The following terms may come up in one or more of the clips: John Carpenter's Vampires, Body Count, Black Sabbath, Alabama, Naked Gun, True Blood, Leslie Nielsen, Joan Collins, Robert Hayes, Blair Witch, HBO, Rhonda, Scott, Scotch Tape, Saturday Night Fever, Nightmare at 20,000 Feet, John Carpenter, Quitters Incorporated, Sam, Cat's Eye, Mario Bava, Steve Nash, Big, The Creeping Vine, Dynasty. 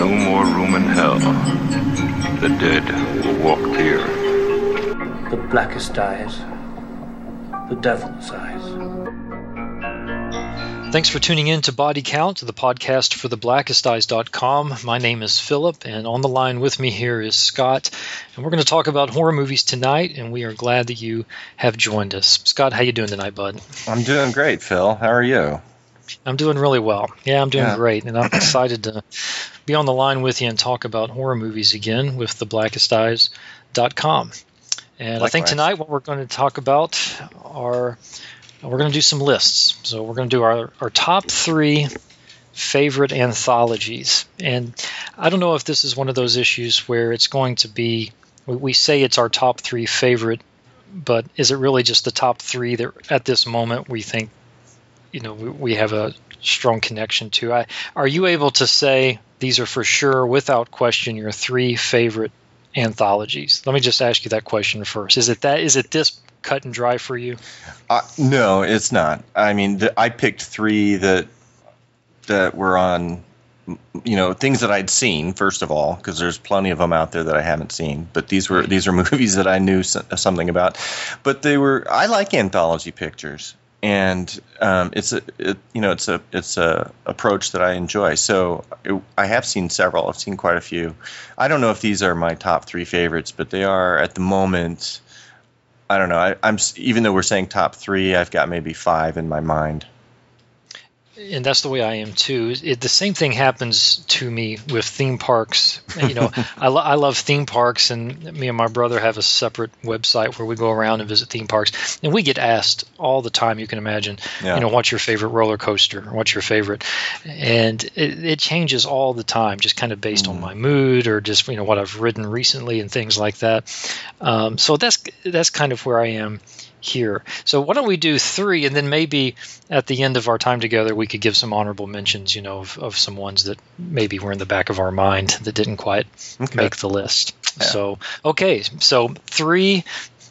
no more room in hell. The dead will walk here. The blackest eyes, the devil's eyes. Thanks for tuning in to Body Count, the podcast for theblackesteyes.com. My name is Philip, and on the line with me here is Scott, and we're going to talk about horror movies tonight, and we are glad that you have joined us. Scott, how you doing tonight, bud? I'm doing great, Phil. How are you? I'm doing really well. Yeah, I'm doing great, and I'm excited to be on the line with you and talk about horror movies again with theblackesteyes.com. And likewise. I think tonight what we're going to talk about are we're going to do some lists. So we're going to do our top three favorite anthologies. And I don't know if this is one of those issues where it's going to be – we say it's our top three favorite, but is it really just the top three that at this moment we think, you know, we have a strong connection to? Are you able to say these are for sure, without question, your three favorite anthologies? Let me just ask you that question first. Is it this cut and dry for you? No, it's not. I mean, I picked three that were on, you know, things that I'd seen, first of all, because there's plenty of them out there that I haven't seen. But these are movies that I knew something about. But I like anthology pictures. And it's a approach that I enjoy. So I have seen several. I've seen quite a few. I don't know if these are my top three favorites, but they are at the moment. I don't know. I'm even though we're saying top three, I've got maybe five in my mind. And that's the way I am too. The same thing happens to me with theme parks. You know, I love theme parks, and me and my brother have a separate website where we go around and visit theme parks. And we get asked all the time, you can imagine, you know, what's your favorite roller coaster? What's your favorite? And it changes all the time, just kind of based on my mood or just, you know, what I've ridden recently and things like that. So that's kind of where I am here. So why don't we do three, and then maybe at the end of our time together we could give some honorable mentions, you know, of some ones that maybe were in the back of our mind that didn't quite make the list. Yeah. So so three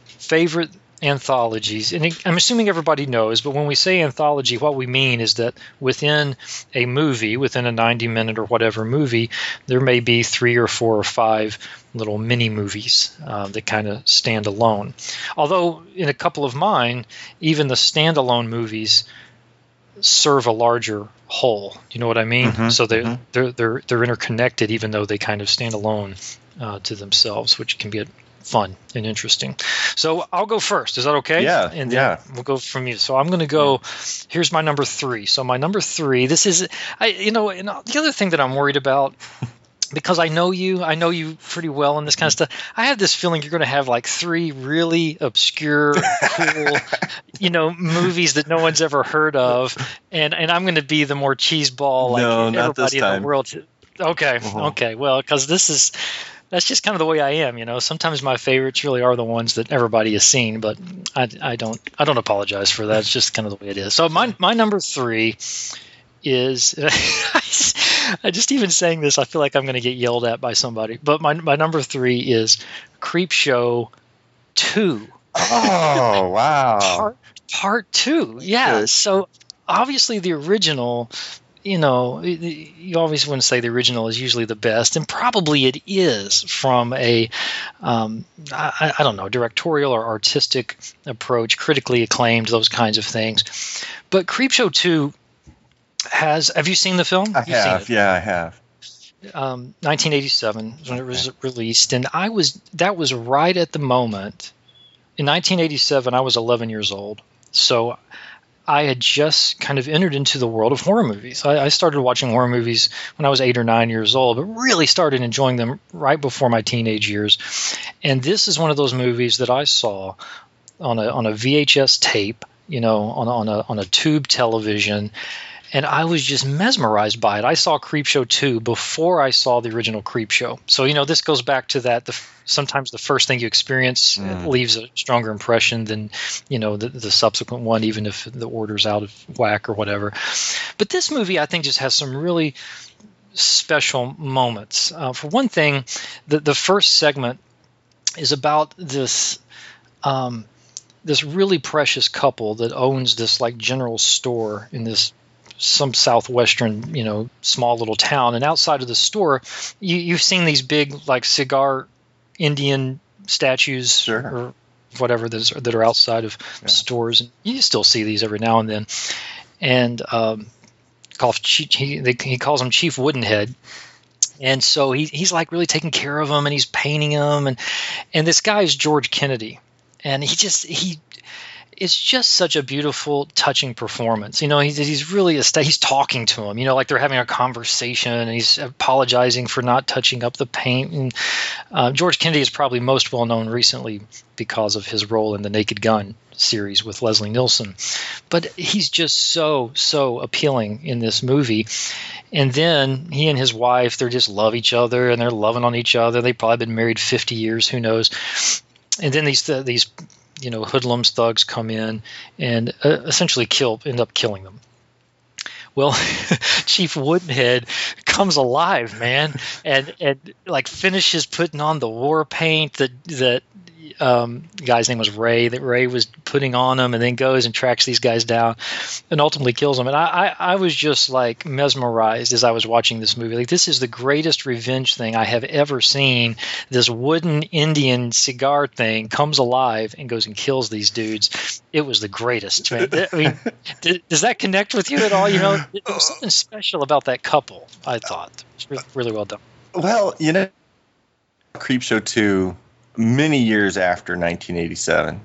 favorite anthologies. And I'm assuming everybody knows, but when we say anthology, what we mean is that within a movie, within a 90-minute or whatever movie, there may be three or four or five little mini-movies that kind of stand alone. Although in a couple of mine, even the standalone movies serve a larger whole. You know what I mean? Mm-hmm, so they're interconnected, even though they kind of stand alone to themselves, which can be fun and interesting. So I'll go first. Is that okay? Yeah. And yeah, we'll go from you. So I'm going to go. Here's my number three. So my number three. This is, and the other thing that I'm worried about, because I know you pretty well and this kind of stuff, I have this feeling you're going to have like three really obscure, cool, you know, movies that no one's ever heard of, and I'm going to be the more cheeseball, like everybody in the world. Okay. Uh-huh. Okay. Well, because that's just kind of the way I am, you know. Sometimes my favorites really are the ones that everybody has seen, but I don't apologize for that. It's just kind of the way it is. So my number three is I just even saying this, I feel like I'm going to get yelled at by somebody. But my number three is Creepshow 2. Oh, wow. Part 2. Yeah. So obviously the original, you know, you always want to say the original is usually the best, and probably it is from a, I don't know, directorial or artistic approach, critically acclaimed, those kinds of things. But Creepshow 2 have you seen the film? I have. 1987 is when it was released, and that was right at the moment. In 1987, I was 11 years old, so I had just kind of entered into the world of horror movies. I started watching horror movies when I was 8 or 9 years old, but really started enjoying them right before my teenage years. And this is one of those movies that I saw on a VHS tape, you know, on a tube television, and I was just mesmerized by it. I saw Creepshow 2 before I saw the original Creepshow. So, you know, this goes back to that. Sometimes the first thing you experience leaves a stronger impression than, you know, the subsequent one, even if the order's out of whack or whatever. But this movie, I think, just has some really special moments. For one thing, the first segment is about this really precious couple that owns this like general store in this some southwestern, you know, small little town. And outside of the store, you've seen these big, like, cigar Indian statues, sure, or whatever that are outside of, yeah, stores. And you still see these every now and then. And he calls him Chief Woodenhead. And so he's like really taking care of them, and he's painting them. And this guy is George Kennedy. And it's just such a beautiful, touching performance. You know, he's really he's talking to him, you know, like they're having a conversation, and he's apologizing for not touching up the paint. And George Kennedy is probably most well known recently because of his role in the Naked Gun series with Leslie Nielsen. But he's just so appealing in this movie. And then he and his wife, they just love each other, and they're loving on each other. They've probably been married 50 years, who knows. And then these you know, hoodlums, thugs come in and essentially end up killing them. Well, Chief Woodenhead comes alive, man, and like finishes putting on the war paint that the guy's name was Ray, that Ray was putting on him, and then goes and tracks these guys down and ultimately kills them. And I was just like mesmerized as I was watching this movie. Like, this is the greatest revenge thing I have ever seen. This wooden Indian cigar thing comes alive and goes and kills these dudes. It was the greatest. Man. I mean, does that connect with you at all? You know, there's something special about that couple, I thought. It's really, really well done. Well, you know, Creepshow 2, many years after 1987,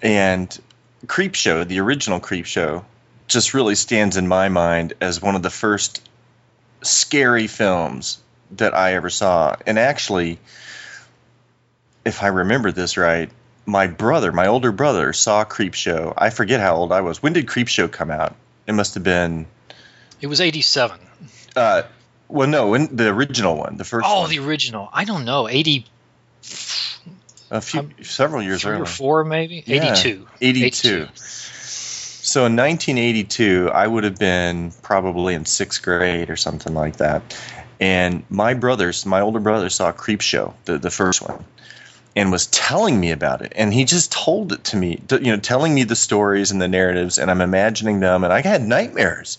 and Creepshow, the original Creepshow, just really stands in my mind as one of the first scary films that I ever saw. And actually, if I remember this right, my older brother saw Creepshow. I forget how old I was. When did Creepshow come out? It must have been... It was 87. Well, no, in the original one, the first. Oh, one. The original. I don't know, 80. A few, several years earlier. 3 or 4, maybe. Yeah, 82. 82. So in 1982, I would have been probably in 6th grade or something like that. And my older brother, saw Creepshow, the first one, and was telling me about it. And he just told it to me, you know, telling me the stories and the narratives, and I'm imagining them. And I had nightmares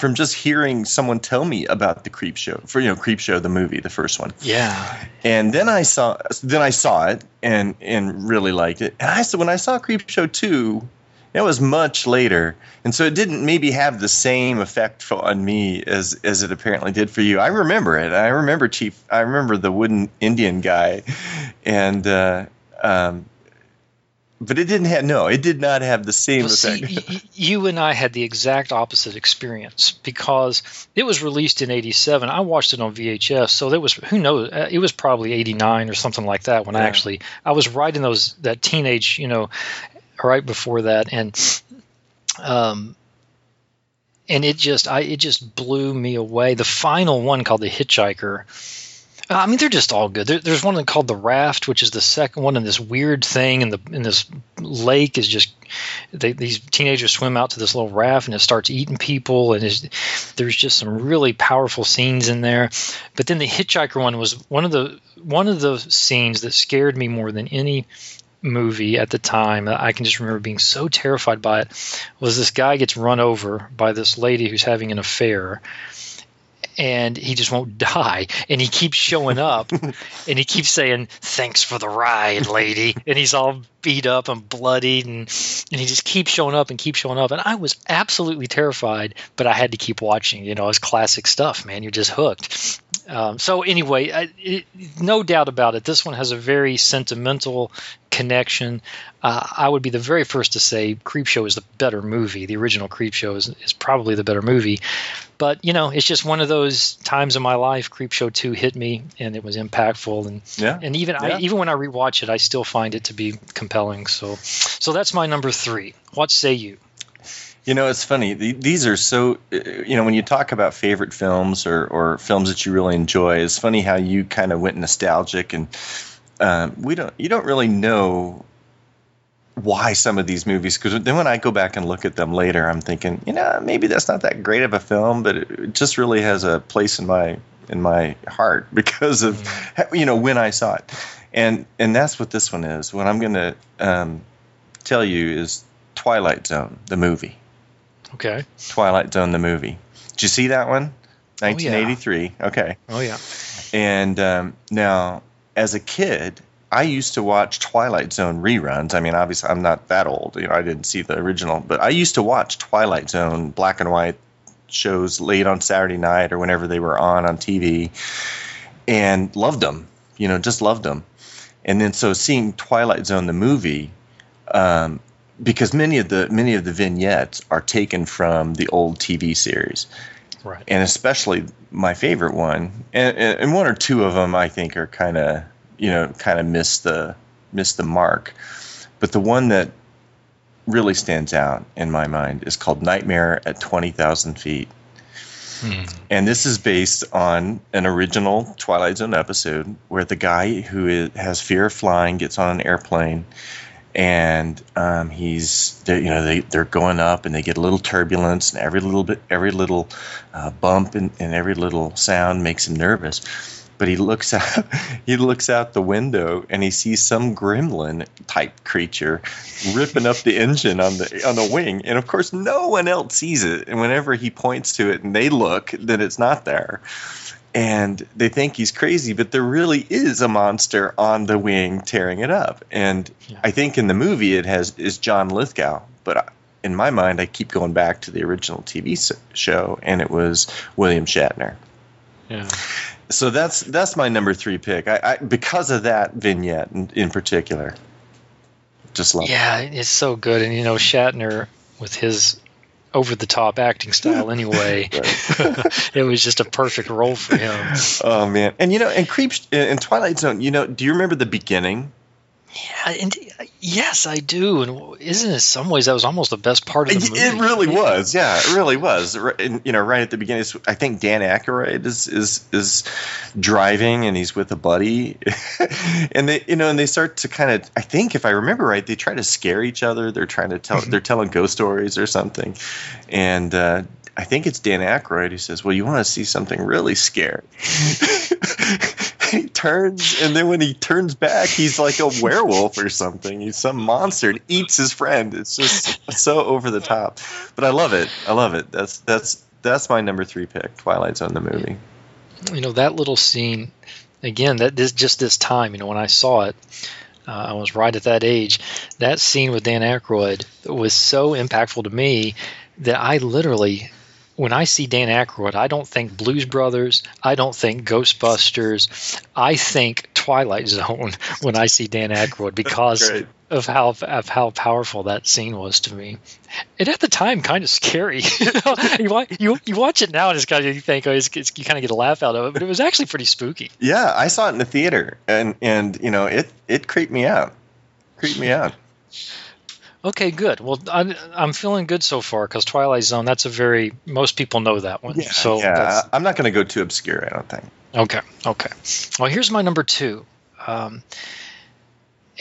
from just hearing someone tell me about the Creepshow, the movie, the first one. Yeah. And then I saw it and really liked it. And when I saw Creepshow 2, it was much later, and so it didn't maybe have the same effect on me as it apparently did for you. I remember it. I remember the wooden Indian guy, and but it did not have the same effect. You and I had the exact opposite experience, because it was released in 87. I watched it on VHS, so that was, who knows, it was probably 89 or something like that when, yeah, I was right in that teenage, you know, right before that, and it just blew me away. The final one, called The Hitchhiker. I mean, they're just all good. There's one called The Raft, which is the second one, and this weird thing in this lake is just these teenagers swim out to this little raft, and it starts eating people, and there's just some really powerful scenes in there. But then the Hitchhiker one was one of the scenes that scared me more than any movie at the time. I can just remember being so terrified by it. Was this guy gets run over by this lady who's having an affair, and he just won't die, and he keeps showing up, and he keeps saying, "Thanks for the ride, lady," and he's all beat up and bloodied, and he just keeps showing up and keeps showing up, and I was absolutely terrified, but I had to keep watching. You know, it's classic stuff, man. You're just hooked. So anyway, no doubt about it, this one has a very sentimental connection. I would be the very first to say Creepshow is the better movie. The original Creepshow is probably the better movie. But, you know, it's just one of those times in my life. Creepshow 2 hit me, and it was impactful. And yeah, and even when I rewatch it, I still find it to be compelling. So that's my number 3. What say you? You know, it's funny. These are so, you know, when you talk about favorite films or films that you really enjoy, it's funny how you kind of went nostalgic, and you don't really know why some of these movies, because then when I go back and look at them later, I'm thinking, you know, maybe that's not that great of a film, but it just really has a place in my heart because of, you know, when I saw it, and that's what this one is. What I'm going to tell you is Twilight Zone, the movie. Okay. Twilight Zone, the movie. Did you see that one? 1983. Oh, yeah. Okay. Oh, yeah. And now, as a kid, I used to watch Twilight Zone reruns. I mean, obviously, I'm not that old. You know, I didn't see the original. But I used to watch Twilight Zone black and white shows late on Saturday night or whenever they were on TV and loved them. You know, just loved them. And then so seeing Twilight Zone, the movie, because many of the vignettes are taken from the old TV series. Right. And especially my favorite one, and one or two of them I think are kind of miss the mark. But the one that really stands out in my mind is called Nightmare at 20,000 Feet. Hmm. And this is based on an original Twilight Zone episode where the guy who has fear of flying gets on an airplane. And they're going up, and they get a little turbulence, and every little bump and every little sound makes him nervous. But he looks out the window, and he sees some gremlin type creature ripping up the engine on the wing. And of course, no one else sees it. And whenever he points to it, and they look, then it's not there. And they think he's crazy, but there really is a monster on the wing tearing it up. And yeah. I think in the movie is John Lithgow, but in my mind, I keep going back to the original TV show, and it was William Shatner. Yeah. So that's my number 3 pick. I because of that vignette in particular, just love. Yeah, it's so good, and you know Shatner with his over-the-top acting style anyway. It was just a perfect role for him. Oh, man. And, you know, in Twilight Zone, you know, do you remember the beginning? Yeah, yes, I do. And isn't it in some ways that was almost the best part of the movie? It really was. Yeah, it really was. And, you know, right at the beginning, I think Dan Aykroyd is driving, and he's with a buddy, and they start to kind of. I think if I remember right, they try to scare each other. They're trying to they're telling ghost stories or something, and. I think it's Dan Aykroyd who says, well, you want to see something really scary. He turns, and then when he turns back, he's like a werewolf or something. He's some monster and eats his friend. It's just so over the top. But I love it. I love it. That's my number 3 pick, Twilight Zone, the movie. You know, that little scene, again, this time, you know, when I saw it, I was right at that age. That scene with Dan Aykroyd was so impactful to me that I literally, when I see Dan Aykroyd, I don't think Blues Brothers, I don't think Ghostbusters, I think Twilight Zone when I see Dan Aykroyd because of how powerful that scene was to me. And at the time, kind of scary. You watch it now, and it's kind of, you think, you kind of get a laugh out of it, but it was actually pretty spooky. Yeah, I saw it in the theater, and you know, it creeped me out. Okay, good. Well, I'm feeling good so far because Twilight Zone, that's most people know that one. Yeah, so yeah. I'm not going to go too obscure, I don't think. Okay. Well, here's my number 2. I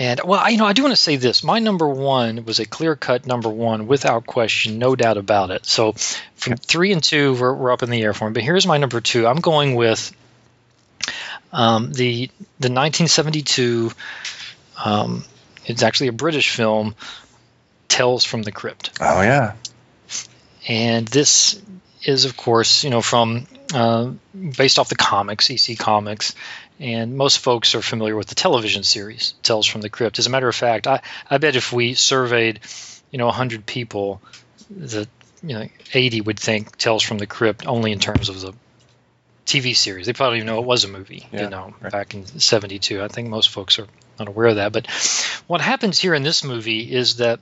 do want to say this. My number 1 was a clear-cut number 1 without question, no doubt about it. So from 3 and 2, we're up in the air for them. But here's my number 2. I'm going with the 1972 it's actually a British film, Tales from the Crypt. Oh, yeah. And this is, of course, you know, from based off the comics, EC Comics, and most folks are familiar with the television series, Tales from the Crypt. As a matter of fact, I bet if we surveyed, you know, 100 people, 80 would think Tales from the Crypt only in terms of the TV series. They probably didn't know it was a movie, yeah, you know, right. Back in 72. I think most folks are not aware of that. But what happens here in this movie is that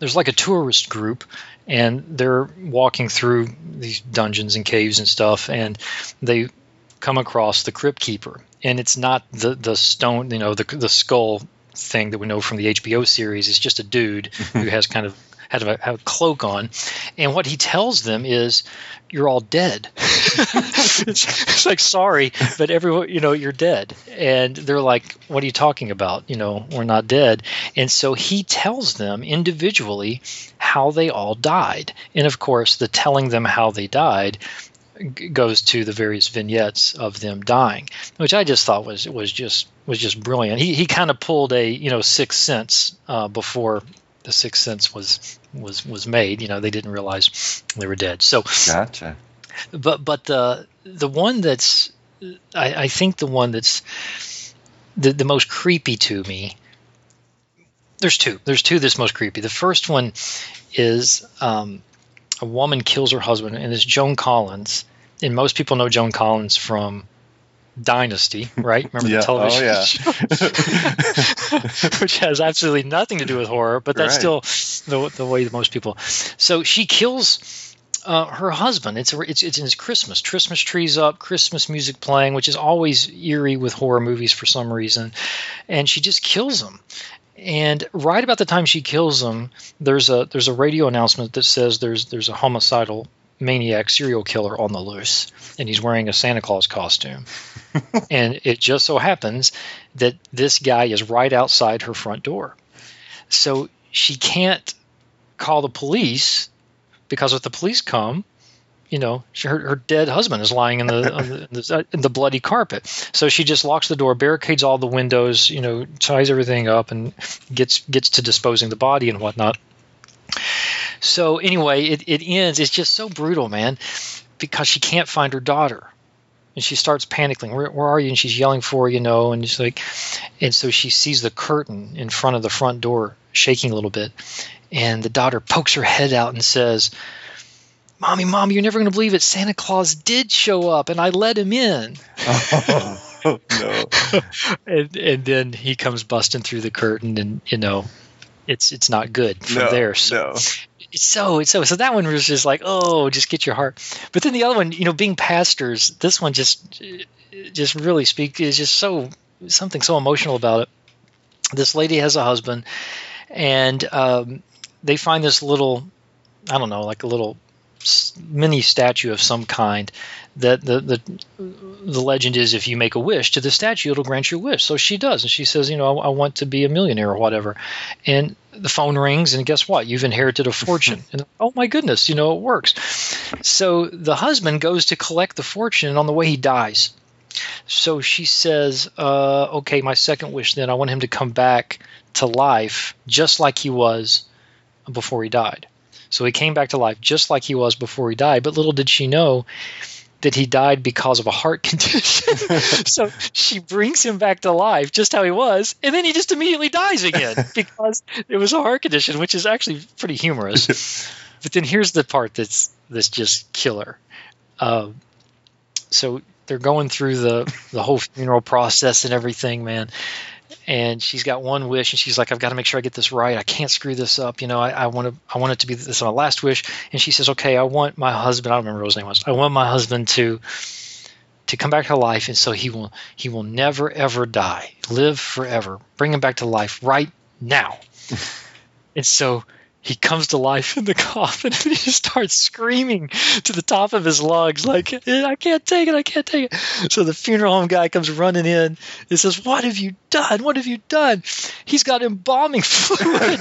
there's like a tourist group, and they're walking through these dungeons and caves and stuff, and they come across the Crypt Keeper. And it's not the stone, you know, the skull thing that we know from the HBO series. It's just a dude who has kind of had a cloak on, and what he tells them is, "You're all dead." It's like, sorry, but everyone, you know, you're dead. And they're like, "What are you talking about? You know, we're not dead." And so he tells them individually how they all died, and of course, the telling them how they died goes to the various vignettes of them dying, which I just thought was just brilliant. He kind of pulled a, you know, Sixth Sense before The Sixth Sense was made. You know, they didn't realize they were dead. So gotcha. But the one that's I think the one that's the most creepy to me. There's two that's most creepy. The first one is a woman kills her husband, and it's Joan Collins. And most people know Joan Collins from Dynasty, right? Remember the television show? Which has absolutely nothing to do with horror, but that's right. Still the way that most people. So she kills her husband. It's in his Christmas. Christmas trees up, Christmas music playing, which is always eerie with horror movies for some reason. And she just kills him. And right about the time she kills him, there's a radio announcement that says there's a homicidal maniac serial killer on the loose, and he's wearing a Santa Claus costume. And it just so happens that this guy is right outside her front door. So she can't call the police because if the police come, you know, her dead husband is lying in the bloody carpet. So she just locks the door, barricades all the windows, you know, ties everything up, and gets to disposing the body and whatnot. So anyway, it ends. It's just so brutal, man, because she can't find her daughter, and she starts panicking. Where are you? And she's yelling for her, you know, and it's like, and so she sees the curtain in front of the front door shaking a little bit, and the daughter pokes her head out and says, "Mommy, Mom, you're never going to believe it. Santa Claus did show up, and I let him in." Oh, no. And then he comes busting through the curtain, and, you know, it's not good from there. So, so that one was just like, oh, just get your heart. But then the other one, you know, being pastors, this one just really speaks. It's just so something so emotional about it. This lady has a husband, and they find this little, I don't know, like a little mini statue of some kind that the legend is, if you make a wish to the statue, it'll grant your wish. So she does, and she says, you know, I want to be a millionaire or whatever, and the phone rings, and guess what? You've inherited a fortune. And oh my goodness, you know, it works. So the husband goes to collect the fortune, and on the way he dies. So she says, okay, my second wish then, I want him to come back to life just like he was before he died. So he came back to life just like he was before he died. But little did she know that he died because of a heart condition. So she brings him back to life just how he was, and then he just immediately dies again because it was a heart condition, which is actually pretty humorous. But then here's the part that's just killer. So they're going through the whole funeral process and everything, man. And she's got one wish, and she's like, I've got to make sure I get this right. I can't screw this up. You know, I want it to be this my last wish. And she says, okay, I want my husband – I don't remember what his name was. I want my husband to come back to life, and so he will never, ever die. Live forever. Bring him back to life right now. And so he comes to life in the coffin, and he just starts screaming to the top of his lungs like, I can't take it, I can't take it. So the funeral home guy comes running in and says, what have you done? What have you done? He's got embalming fluid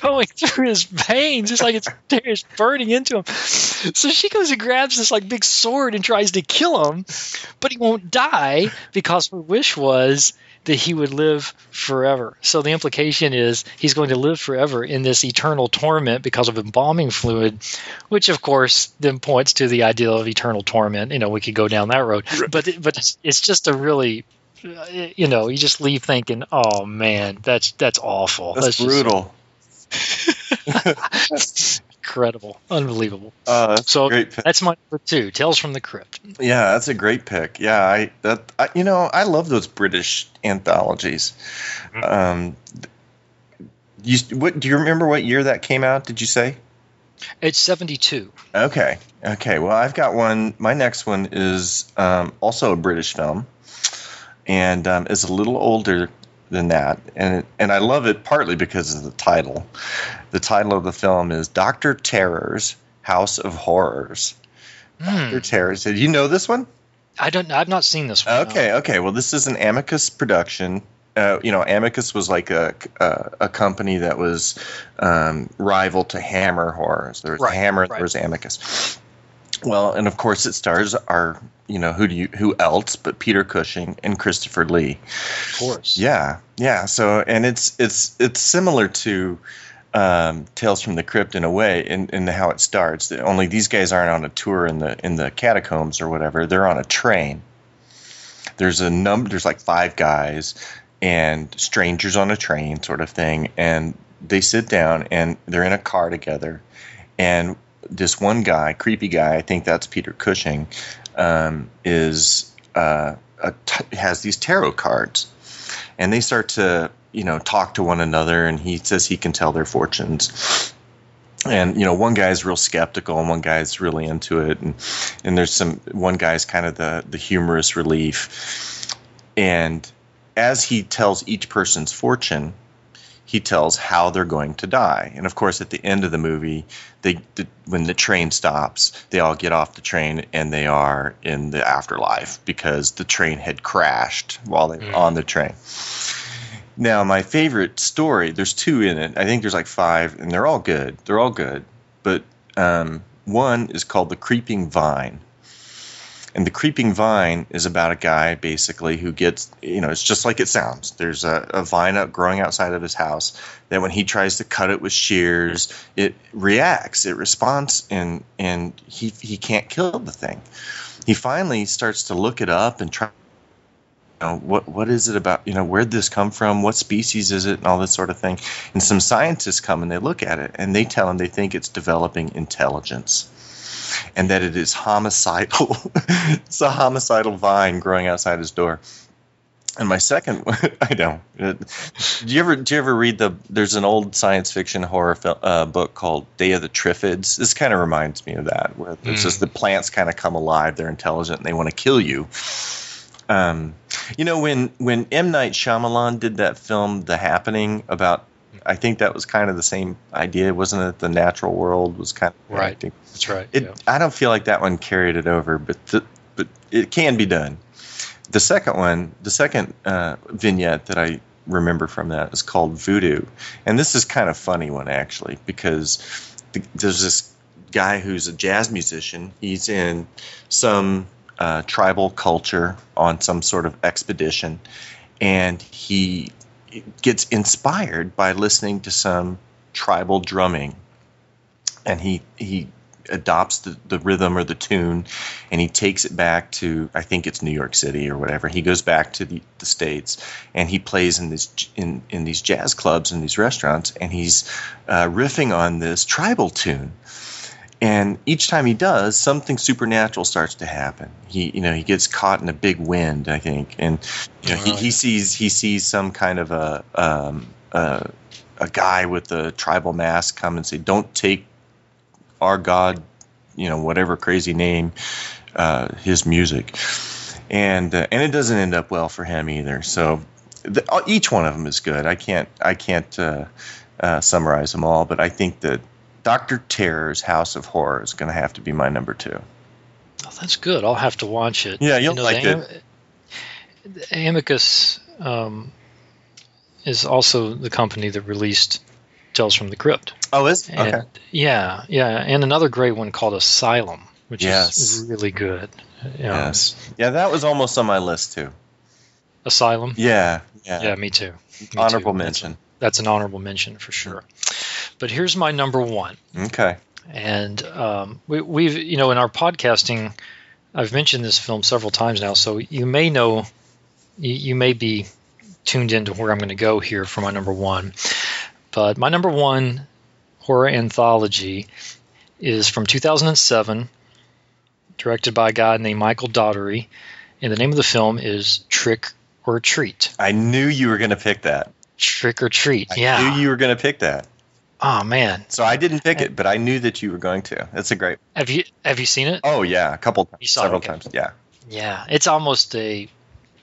going through his veins. It's like it's burning into him. So she goes and grabs this like big sword and tries to kill him, but he won't die because her wish was that he would live forever. So the implication is he's going to live forever in this eternal torment because of embalming fluid, which of course then points to the idea of eternal torment. You know, we could go down that road, but it's just a really, you know, you just leave thinking, oh man, that's awful. That's brutal. Incredible, unbelievable. So that's my number two, Tales from the Crypt. Yeah, that's a great pick. Yeah, I love those British anthologies. Do you remember what year that came out? Did you say? It's 72. Okay. Well, I've got one. My next one is also a British film, and is a little older than that, and I love it partly because of the title. The title of the film is Dr. Terror's House of Horrors. Dr. Terror's. Did you know this one? I don't. I've not seen this one. Okay. Well, this is an Amicus production. You know, Amicus was like a company that was rival to Hammer Horrors. There was Hammer. There was Amicus. Well, and of course it stars who else but Peter Cushing and Christopher Lee. Of course. Yeah. So, and it's similar to Tales from the Crypt in a way, in how it starts. Only these guys aren't on a tour in the catacombs or whatever. They're on a train. There's like five guys and strangers on a train sort of thing, and they sit down and they're in a car together. And this one guy, creepy guy, I think that's Peter Cushing, has these tarot cards, and they start to talk to one another, and he says he can tell their fortunes. And one guy's real skeptical and one guy's really into it, and there's one guy's kind of the humorous relief. And as he tells each person's fortune, he tells how they're going to die. And of course, at the end of the movie, when the train stops, they all get off the train and they are in the afterlife because the train had crashed while they were on the train. Now, my favorite story, there's two in it. I think there's like five, and they're all good. But one is called The Creeping Vine. And The Creeping Vine is about a guy basically who gets, it's just like it sounds. There's a vine growing outside of his house that when he tries to cut it with shears, it reacts, it responds, and he can't kill the thing. He finally starts to look it up and try, what is it about, where'd this come from? What species is it? And all this sort of thing. And some scientists come and they look at it and they tell him they think it's developing intelligence, and that it is homicidal. It's a homicidal vine growing outside his door. And my second one, I don't. Do you ever read there's an old science fiction horror book called Day of the Triffids. This kind of reminds me of that, where it's just the plants kind of come alive. They're intelligent and they want to kill you. When M. Night Shyamalan did that film, The Happening, about, I think that was kind of the same idea, wasn't it? The natural world was kind of right. That's right. Yeah. I don't feel like that one carried it over, but it can be done. The second one, vignette that I remember from that is called Voodoo, and this is kind of funny one actually, because there's this guy who's a jazz musician. He's in some tribal culture on some sort of expedition, and he gets inspired by listening to some tribal drumming, and he adopts the rhythm or the tune, and he takes it back to, I think it's New York City or whatever. He goes back to the States and he plays in these jazz clubs and these restaurants, and he's riffing on this tribal tune. And each time he does, something supernatural starts to happen. He gets caught in a big wind, I think, and he sees some kind of a guy with a tribal mask come and say, "Don't take our god, whatever crazy name, his music," and it doesn't end up well for him either. So each one of them is good. I can't summarize them all, but I think that Dr. Terror's House of Horrors is going to have to be my number 2. Oh, that's good. I'll have to watch it. Yeah, you'll like it. Amicus is also the company that released Tales from the Crypt. Oh, is it? Okay. Yeah. And another great one called Asylum, which is really good. Yes. Yeah, that was almost on my list too. Asylum? Yeah. Yeah, me too. Honorable mention. That's an honorable mention for sure. But here's my number 1. Okay. And we've, in our podcasting, I've mentioned this film several times now, so you may know, you may be tuned into where I'm going to go here for my number 1. But my number 1 horror anthology is from 2007, directed by a guy named Michael Daugherty, and the name of the film is Trick 'r Treat. I knew you were going to pick that. Trick 'r Treat, I knew you were going to pick that. Oh man! So I didn't pick it, but I knew that you were going to. That's a great. Have you seen it? Oh yeah, a couple times, several times. Yeah. It's almost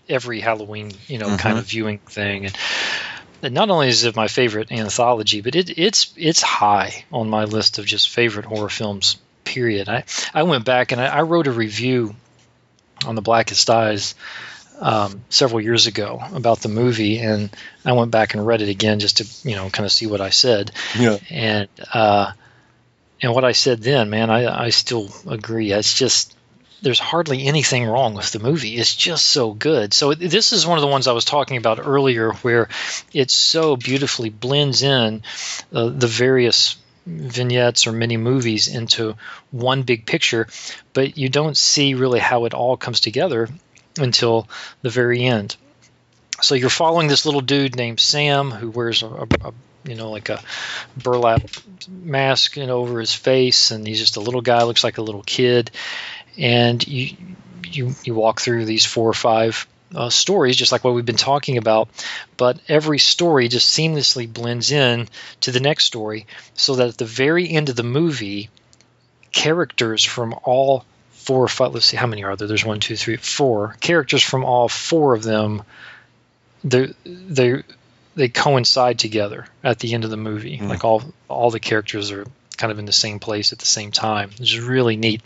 every Halloween, kind of viewing thing, and not only is it my favorite anthology, but it's high on my list of just favorite horror films. Period. I went back and I wrote a review on The Blackest Eyes several years ago about the movie, and I went back and read it again just to kind of see what I said. Yeah. And what I said then, man, I still agree. It's just there's hardly anything wrong with the movie. It's just so good. So this is one of the ones I was talking about earlier where it so beautifully blends in the various vignettes or mini movies into one big picture, but you don't see really how it all comes together until the very end. So you're following this little dude named Sam who wears a you know, like a burlap mask, you know, over his face, and he's just a little guy, looks like a little kid. And you walk through these 4 or 5 stories, just like what we've been talking about, but every story just seamlessly blends in to the next story, so that at the very end of the movie, characters from all 4 or 5, let's see, how many are there? There's 1, 2, 3, 4 characters from all 4 of them. They coincide together at the end of the movie. Mm. Like all the characters are kind of in the same place at the same time. It's really neat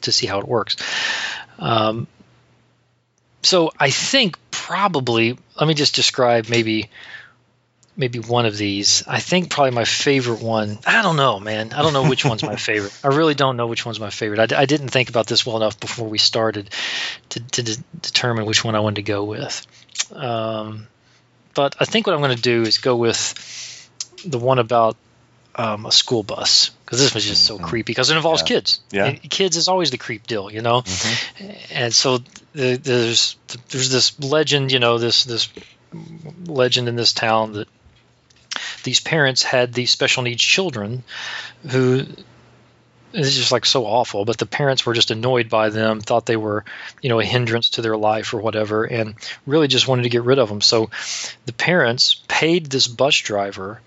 to see how it works. So I think probably – let me just describe maybe one of these. I think probably my favorite one – I don't know, man. I don't know which one's my favorite. I really don't know which one's my favorite. I didn't think about this well enough before we started to determine which one I wanted to go with. But I think what I'm going to do is go with the one about a school bus, because this was just so creepy because it involves kids. Yeah. And kids is always the creep deal, you know. Mm-hmm. And so there's this legend, you know, this legend in this town that these parents had these special needs children who – it's just like so awful, but the parents were just annoyed by them, thought they were, you know, a hindrance to their life or whatever, and really just wanted to get rid of them. So the parents paid this bus driver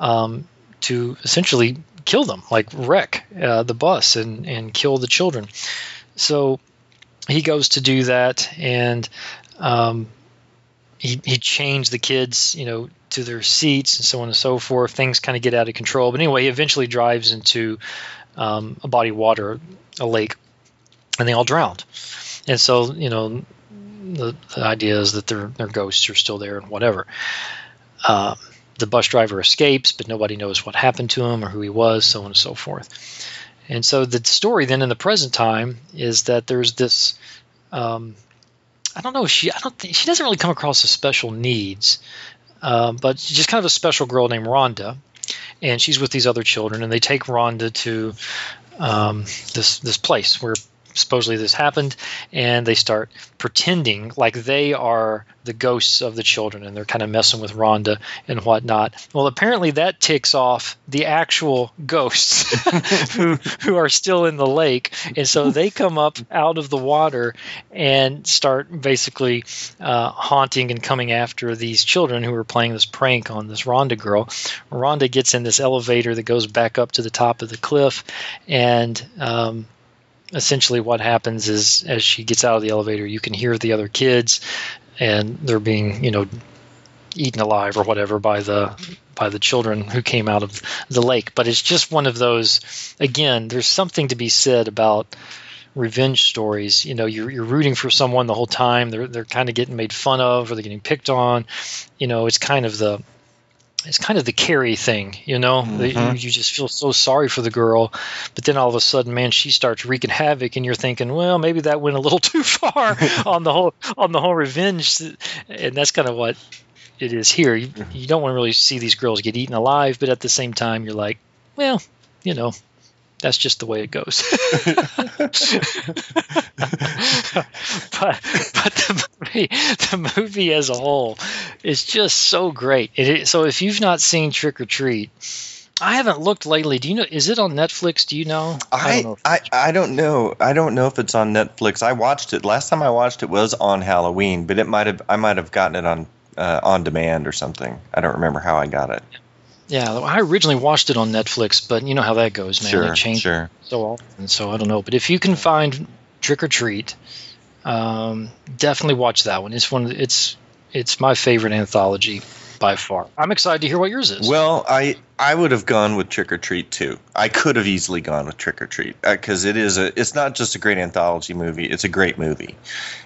to essentially kill them, like wreck the bus and kill the children. So he goes to do that, and he chains the kids, you know, to their seats and so on and so forth. Things kind of get out of control. But anyway, he eventually drives into a body of water, a lake, and they all drowned. And so, you know, the idea is that their ghosts are still there and whatever. The bus driver escapes, but nobody knows what happened to him or who he was, so on and so forth. And so the story then in the present time is that there's this she doesn't really come across as special needs, but she's just kind of a special girl named Rhonda. And she's with these other children, and they take Rhonda to this place where supposedly this happened, and they start pretending like they are the ghosts of the children, and they're kind of messing with Rhonda and whatnot. Well, apparently that ticks off the actual ghosts who are still in the lake, and so they come up out of the water and start basically haunting and coming after these children who are playing this prank on this Rhonda girl. Rhonda gets in this elevator that goes back up to the top of the cliff, and essentially what happens is as she gets out of the elevator, you can hear the other kids and they're being, you know, eaten alive or whatever by the children who came out of the lake. But it's just one of those, again, there's something to be said about revenge stories. You know, you're rooting for someone the whole time. They're kind of getting made fun of, or they're getting picked on. You know, it's kind of the Carrie thing, you know. Mm-hmm. You just feel so sorry for the girl, but then all of a sudden, man, she starts wreaking havoc, and you're thinking, well, maybe that went a little too far on the whole revenge, and that's kind of what it is here. You don't want to really see these girls get eaten alive, but at the same time, you're like, well, you know, that's just the way it goes. but the movie as a whole is just so great. So if you've not seen Trick 'r Treat, I haven't looked lately. Do you know? Is it on Netflix? Do you know? I don't know. I don't know if it's on Netflix. I watched it last time. I watched it was on Halloween, but I might have gotten it on demand or something. I don't remember how I got it. Yeah, I originally watched it on Netflix, but you know how that goes, man. Sure, they change so often, so I don't know. But if you can find Trick 'r Treat, definitely watch that one. It's my favorite anthology by far. I'm excited to hear what yours is. Well, I would have gone with Trick 'r Treat too. I could have easily gone with Trick 'r Treat because it's not just a great anthology movie. It's a great movie.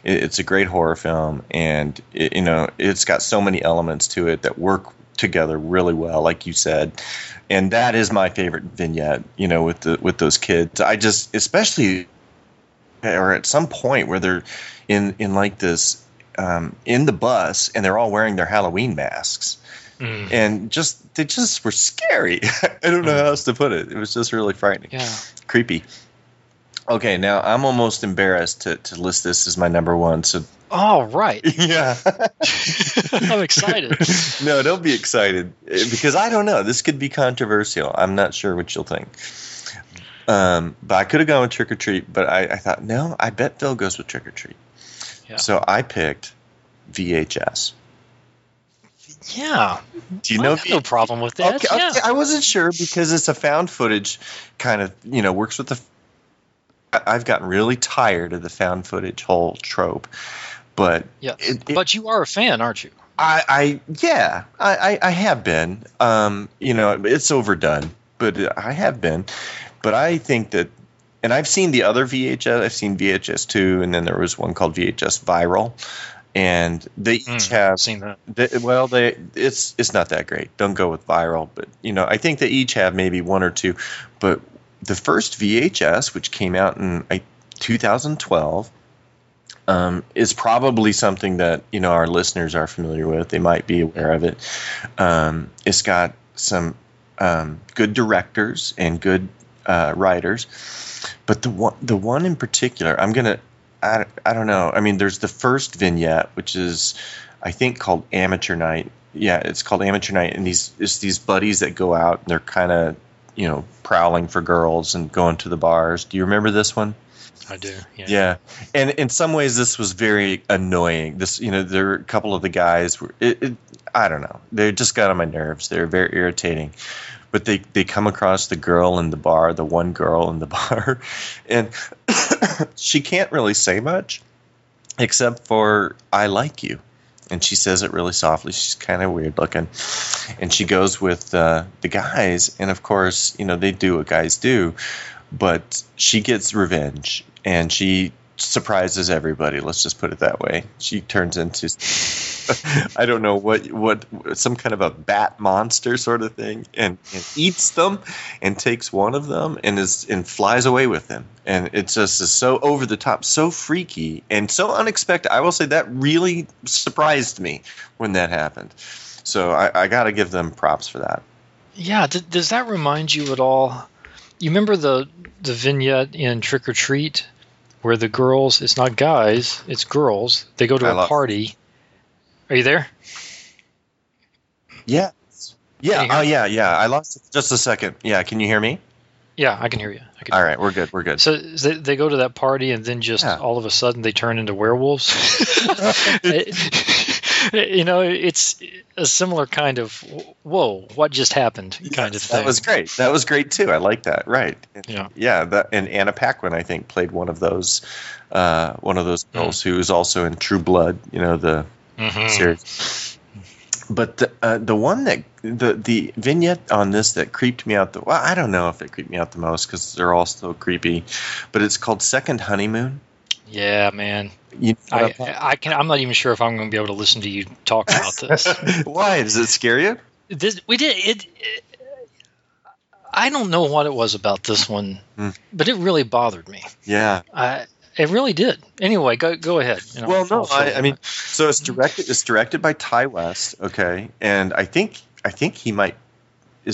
It's a great horror film, and it's got so many elements to it that work together really well, like you said, and that is my favorite vignette, you know, with those kids. I just, especially or at some point where they're in like this in the bus and they're all wearing their Halloween masks. Mm. And just they just were scary. I don't know how else to put it. It was just really frightening. Yeah. Creepy. Okay, now I'm almost embarrassed to list this as my number one. So, all right. Yeah. I'm excited. No, don't be excited because I don't know. This could be controversial. I'm not sure what you'll think. But I could have gone with Trick 'r Treat, but I thought, no, I bet Phil goes with Trick 'r Treat. Yeah. So I picked V/H/S. Yeah. Do you know? I have no problem with that. Okay, yeah. Okay, I wasn't sure because it's a found footage kind of, you know, works with the I've gotten really tired of the found footage whole trope, but yeah. But you are a fan, aren't you? I have been. You know, it's overdone, but I have been. But I think that, and I've seen the other VHS. I've seen VHS 2, and then there was one called VHS Viral, and they each have seen that. It's not that great. Don't go with Viral, but you know, I think they each have maybe one or two, but. The first VHS, which came out in 2012, is probably something that, you know, our listeners are familiar with. They might be aware of it. It's got some good directors and good writers, but the one in particular, I don't know. I mean, there's the first vignette, which is I think called Amateur Night. Yeah, it's called Amateur Night, and it's these buddies that go out and they're kind of, you know, prowling for girls and going to the bars. Do you remember this one? I do. Yeah. And in some ways this was very annoying. This, you know, there were a couple of the guys were, I don't know. They just got on my nerves. They're very irritating, but they come across the girl in the bar, the one girl in the bar, and she can't really say much except for, I like you. And she says it really softly. She's kind of weird looking. And she goes with the guys. And, of course, you know, they do what guys do. But she gets revenge. And she surprises everybody. Let's just put it that way. She turns into, I don't know, what some kind of a bat monster sort of thing. And eats them and takes one of them and flies away with them. And it just is so over the top, so freaky, and so unexpected. I will say that really surprised me when that happened. So I got to give them props for that. Yeah. Does that remind you at all? You remember the vignette in Trick 'r Treat where the girls, it's not guys, it's girls. They go to a party. Are you there? Yeah. Yeah. Oh, yeah. I lost it just a second. Yeah. Can you hear me? Yeah, I can hear you. All right, we're good. So they go to that party, and then just all of a sudden they turn into werewolves. You know, it's a similar kind of, whoa, what just happened kind of thing. That was great. That was great, too. I like that. Right. Yeah. Yeah, and Anna Paquin, I think, played one of those girls who was also in True Blood, you know, the series. But the one that the vignette on this that creeped me out I don't know if it creeped me out the most because they're all still creepy, but it's called Second Honeymoon. Yeah, man. You know I'm not even sure if I'm going to be able to listen to you talk about this. Why does it scare you? I don't know what it was about this one, but it really bothered me. Yeah. It really did. Anyway, go ahead. You know, well, no, I mean, so it's directed by Ty West, okay, and I think he might. I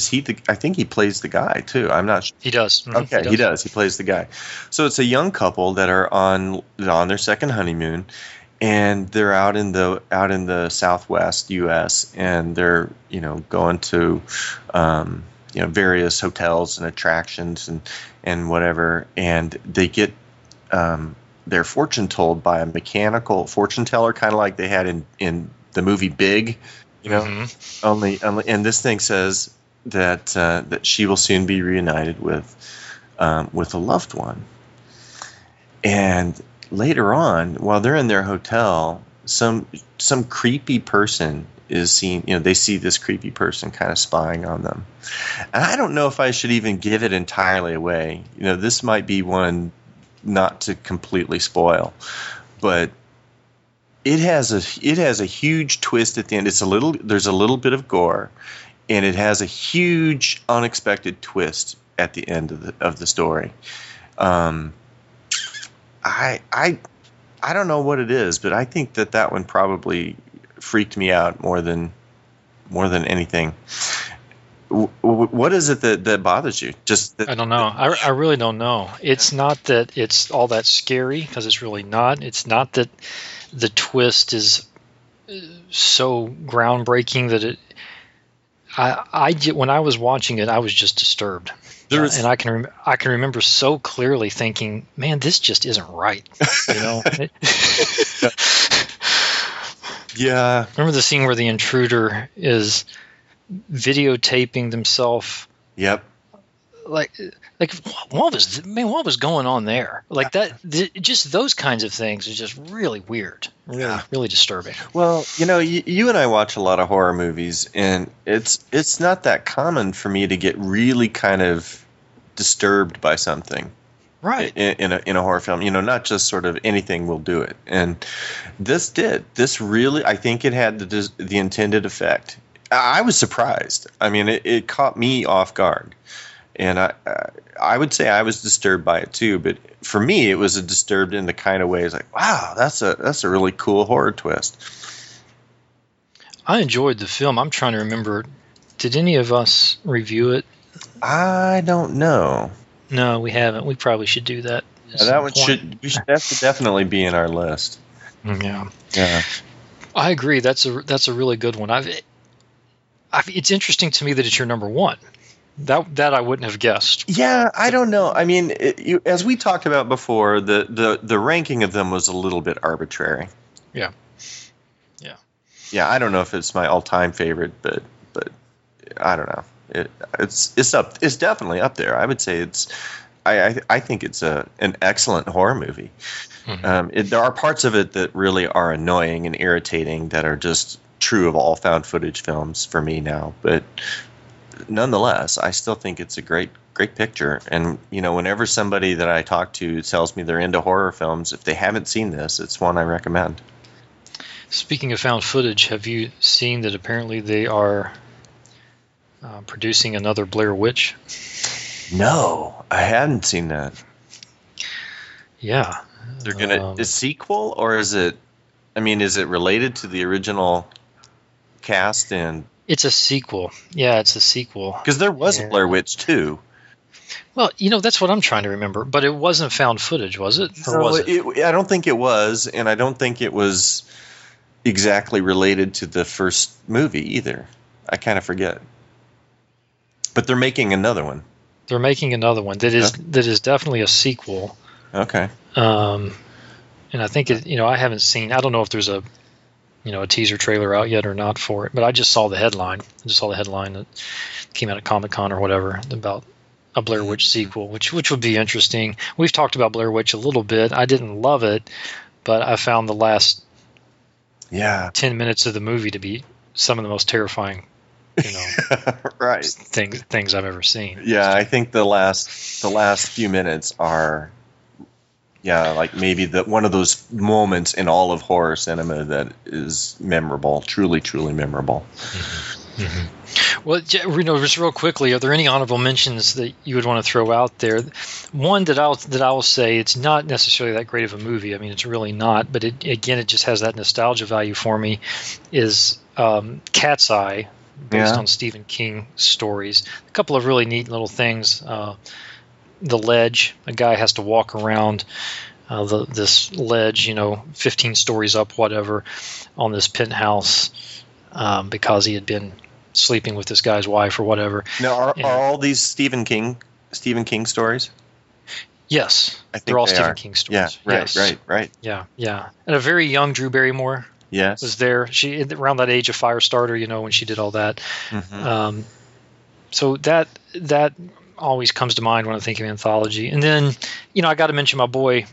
think he plays the guy too. I'm not sure. He does. Mm-hmm. Okay, he does. He plays the guy. So it's a young couple that are on their second honeymoon, and they're out in the Southwest U.S. and they're, you know, going to you know, various hotels and attractions and whatever, and they get. They're fortune told by a mechanical fortune teller, kind of like they had in the movie Big, you know. Mm-hmm. Only, and this thing says that she will soon be reunited with a loved one. And later on, while they're in their hotel, some creepy person is seen. You know, they see this creepy person kind of spying on them. And I don't know if I should even give it entirely away. You know, this might be one. Not to completely spoil, but it has a huge twist at the end. There's a little bit of gore, and it has a huge unexpected twist at the end of the story. I don't know what it is, but I think that that one probably freaked me out more than anything. What is it that bothers you? Just I don't know. I really don't know. It's not that it's all that scary, because it's really not. It's not that the twist is so groundbreaking that it. When I was watching it, I was just disturbed. And I can remember so clearly thinking, man, this just isn't right, you know. Yeah. Remember the scene where the intruder is videotaping themselves? Yep. Like what was going on there? Like that, just those kinds of things are just really weird, really disturbing. Well, you know, you and I watch a lot of horror movies, and it's not that common for me to get really kind of disturbed by something, right? In a horror film, you know, not just sort of anything will do it. And this did. This really, I think, it had the intended effect. I was surprised. I mean, it caught me off guard. And I would say I was disturbed by it too, but for me, it was disturbed in the kind of ways like, wow, that's a really cool horror twist. I enjoyed the film. I'm trying to remember, did any of us review it? I don't know. No, we haven't. We probably should do that. That one should definitely be in our list. Yeah, yeah. I agree. That's a really good one. It's interesting to me that it's your number one. That I wouldn't have guessed. Yeah, I don't know. I mean, as we talked about before, the ranking of them was a little bit arbitrary. Yeah, yeah, yeah. I don't know if it's my all-time favorite, but I don't know. It's up. It's definitely up there. I would say it's. I think it's an excellent horror movie. Mm-hmm. There are parts of it that really are annoying and irritating that are just true of all found footage films for me now, but. Nonetheless, I still think it's a great picture. And, you know, whenever somebody that I talk to tells me they're into horror films, if they haven't seen this, it's one I recommend. Speaking of found footage, have you seen that apparently they are producing another Blair Witch? No, I hadn't seen that. Yeah. They're going to a sequel, or is it, I mean, is it related to the original cast and... It's a sequel. Yeah, it's a sequel. Because there was a Blair Witch 2. Well, you know, that's what I'm trying to remember. But it wasn't found footage, was it? Or was it? I don't think it was, and I don't think it was exactly related to the first movie either. I kind of forget. But they're making another one. That is definitely a sequel. Okay. And I think it, you know, I haven't seen. I don't know if there's a teaser trailer out yet or not for it. But I just saw the headline. I just saw the headline that came out at Comic-Con or whatever about a Blair Witch sequel, which would be interesting. We've talked about Blair Witch a little bit. I didn't love it, but I found the last 10 minutes of the movie to be some of the most terrifying, you know, right. things I've ever seen. Yeah, so. I think the last few minutes are – yeah, like maybe one of those moments in all of horror cinema that is memorable, truly, truly memorable. Mm-hmm. Mm-hmm. Well, you know, just real quickly, are there any honorable mentions that you would want to throw out there? One that I'll say, it's not necessarily that great of a movie. I mean, it's really not, but it just has that nostalgia value for me. Is Cat's Eye, based on Stephen King stories? A couple of really neat little things. The Ledge, a guy has to walk around this ledge, you know, 15 stories up, whatever, on this penthouse because he had been sleeping with this guy's wife or whatever. Now, are all these Stephen King stories? Yes, they're all Stephen King stories. Yeah, right. Yeah, yeah. And a very young Drew Barrymore was there. She, around that age of Firestarter, you know, when she did all that. Mm-hmm. So that always comes to mind when I think of anthology. And then, you know, I got to mention my boy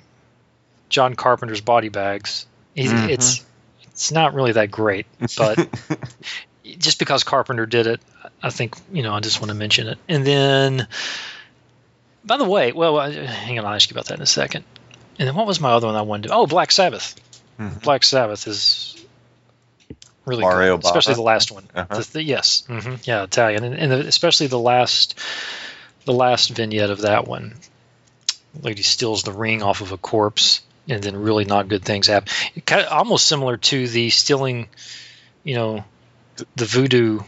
John Carpenter's Body Bags. Mm-hmm. It's not really that great, but just because Carpenter did it, I think, you know, I just want to mention it. And then, by the way, well, hang on, I'll ask you about that in a second. And then what was my other one I wanted to do? Oh, Black Sabbath. Mm-hmm. Black Sabbath is really Mario good, Bava. Especially the last one. Uh-huh. Yes, mm-hmm. Yeah, Italian, and especially the last vignette of that one lady steals the ring off of a corpse, and then really not good things happen. Kind of almost similar to the stealing, you know, the voodoo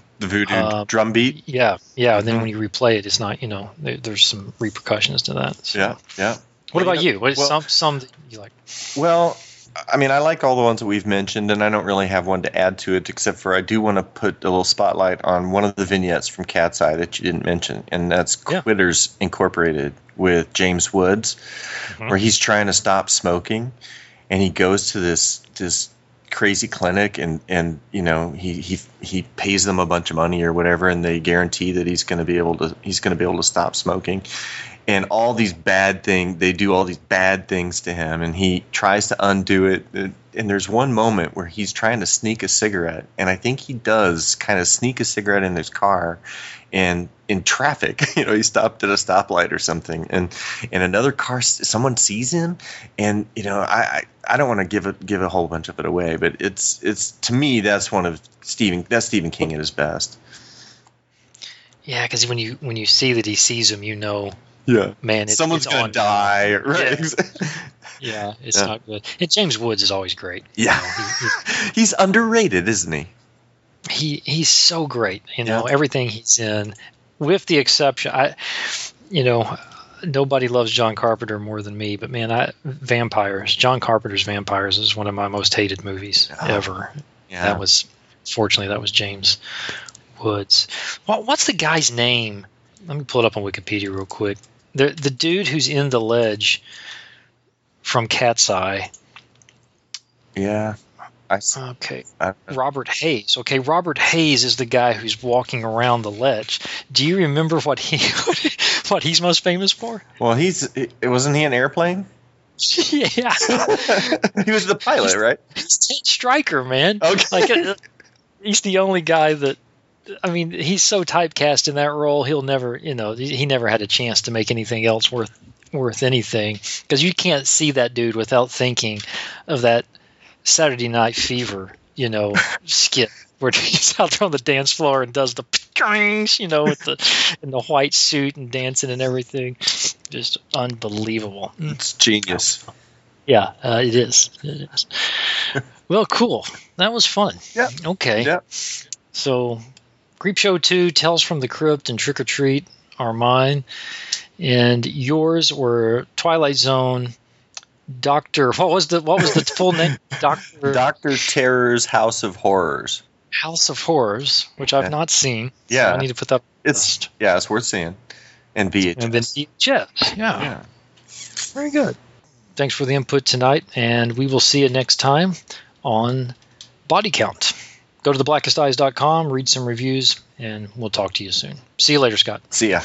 drum beat. Yeah, yeah. And then when you replay it, it's not, you know, there's some repercussions to that. So. Yeah, yeah. What about you? What is some that you like? Well, I mean, I like all the ones that we've mentioned, and I don't really have one to add to it, except for I do want to put a little spotlight on one of the vignettes from Cat's Eye that you didn't mention, and that's Quitters Incorporated with James Woods, where he's trying to stop smoking, and he goes to this crazy clinic, and you know, he pays them a bunch of money or whatever, and they guarantee that he's going to be able to stop smoking. And all these bad things to him, and he tries to undo it. And there's one moment where he's trying to sneak a cigarette, and I think he does kind of sneak a cigarette in his car, and in traffic, you know, he stopped at a stoplight or something, and another car, someone sees him, and you know, I don't want to give a whole bunch of it away, but it's to me that's Stephen King at his best. Yeah, because when you see that he sees him, you know. Yeah, man, someone's going to die. Right? Yeah, it's not good. And James Woods is always great. Yeah, you know, he's underrated, isn't he? He's so great. You know, everything he's in, with the exception, nobody loves John Carpenter more than me. But man, John Carpenter's Vampires is one of my most hated movies ever. Yeah, fortunately that was James Woods. Well, what's the guy's name? Let me pull it up on Wikipedia real quick. The dude who's in The Ledge from Cat's Eye. Yeah. Okay. Robert Hayes. Okay, Robert Hayes is the guy who's walking around The Ledge. Do you remember what he's most famous for? Well, wasn't he in Airplane? Yeah. He was the pilot, right? He's Ted Stryker, man. Okay. He's the only guy that – I mean, he's so typecast in that role. He'll never, you know, he never had a chance to make anything else worth anything, because you can't see that dude without thinking of that Saturday Night Fever, you know, skit where he's out there on the dance floor and does the, you know, with in the white suit and dancing and everything. Just unbelievable. It's genius. Yeah, it is. It is. Well, cool. That was fun. Yeah. Okay. Yeah. So. Creepshow 2, Tales from the Crypt, and Trick 'r Treat are mine. And yours were Twilight Zone, Dr. What was the full name? Dr. Terror's House of Horrors. House of Horrors, which I've not seen. Yeah. So I need to put that first. Yeah, it's worth seeing. And V/H/S. And then V/H/S. Yeah. Very good. Thanks for the input tonight, and we will see you next time on Body Count. Go to theblackesteyes.com, read some reviews, and we'll talk to you soon. See you later, Scott. See ya.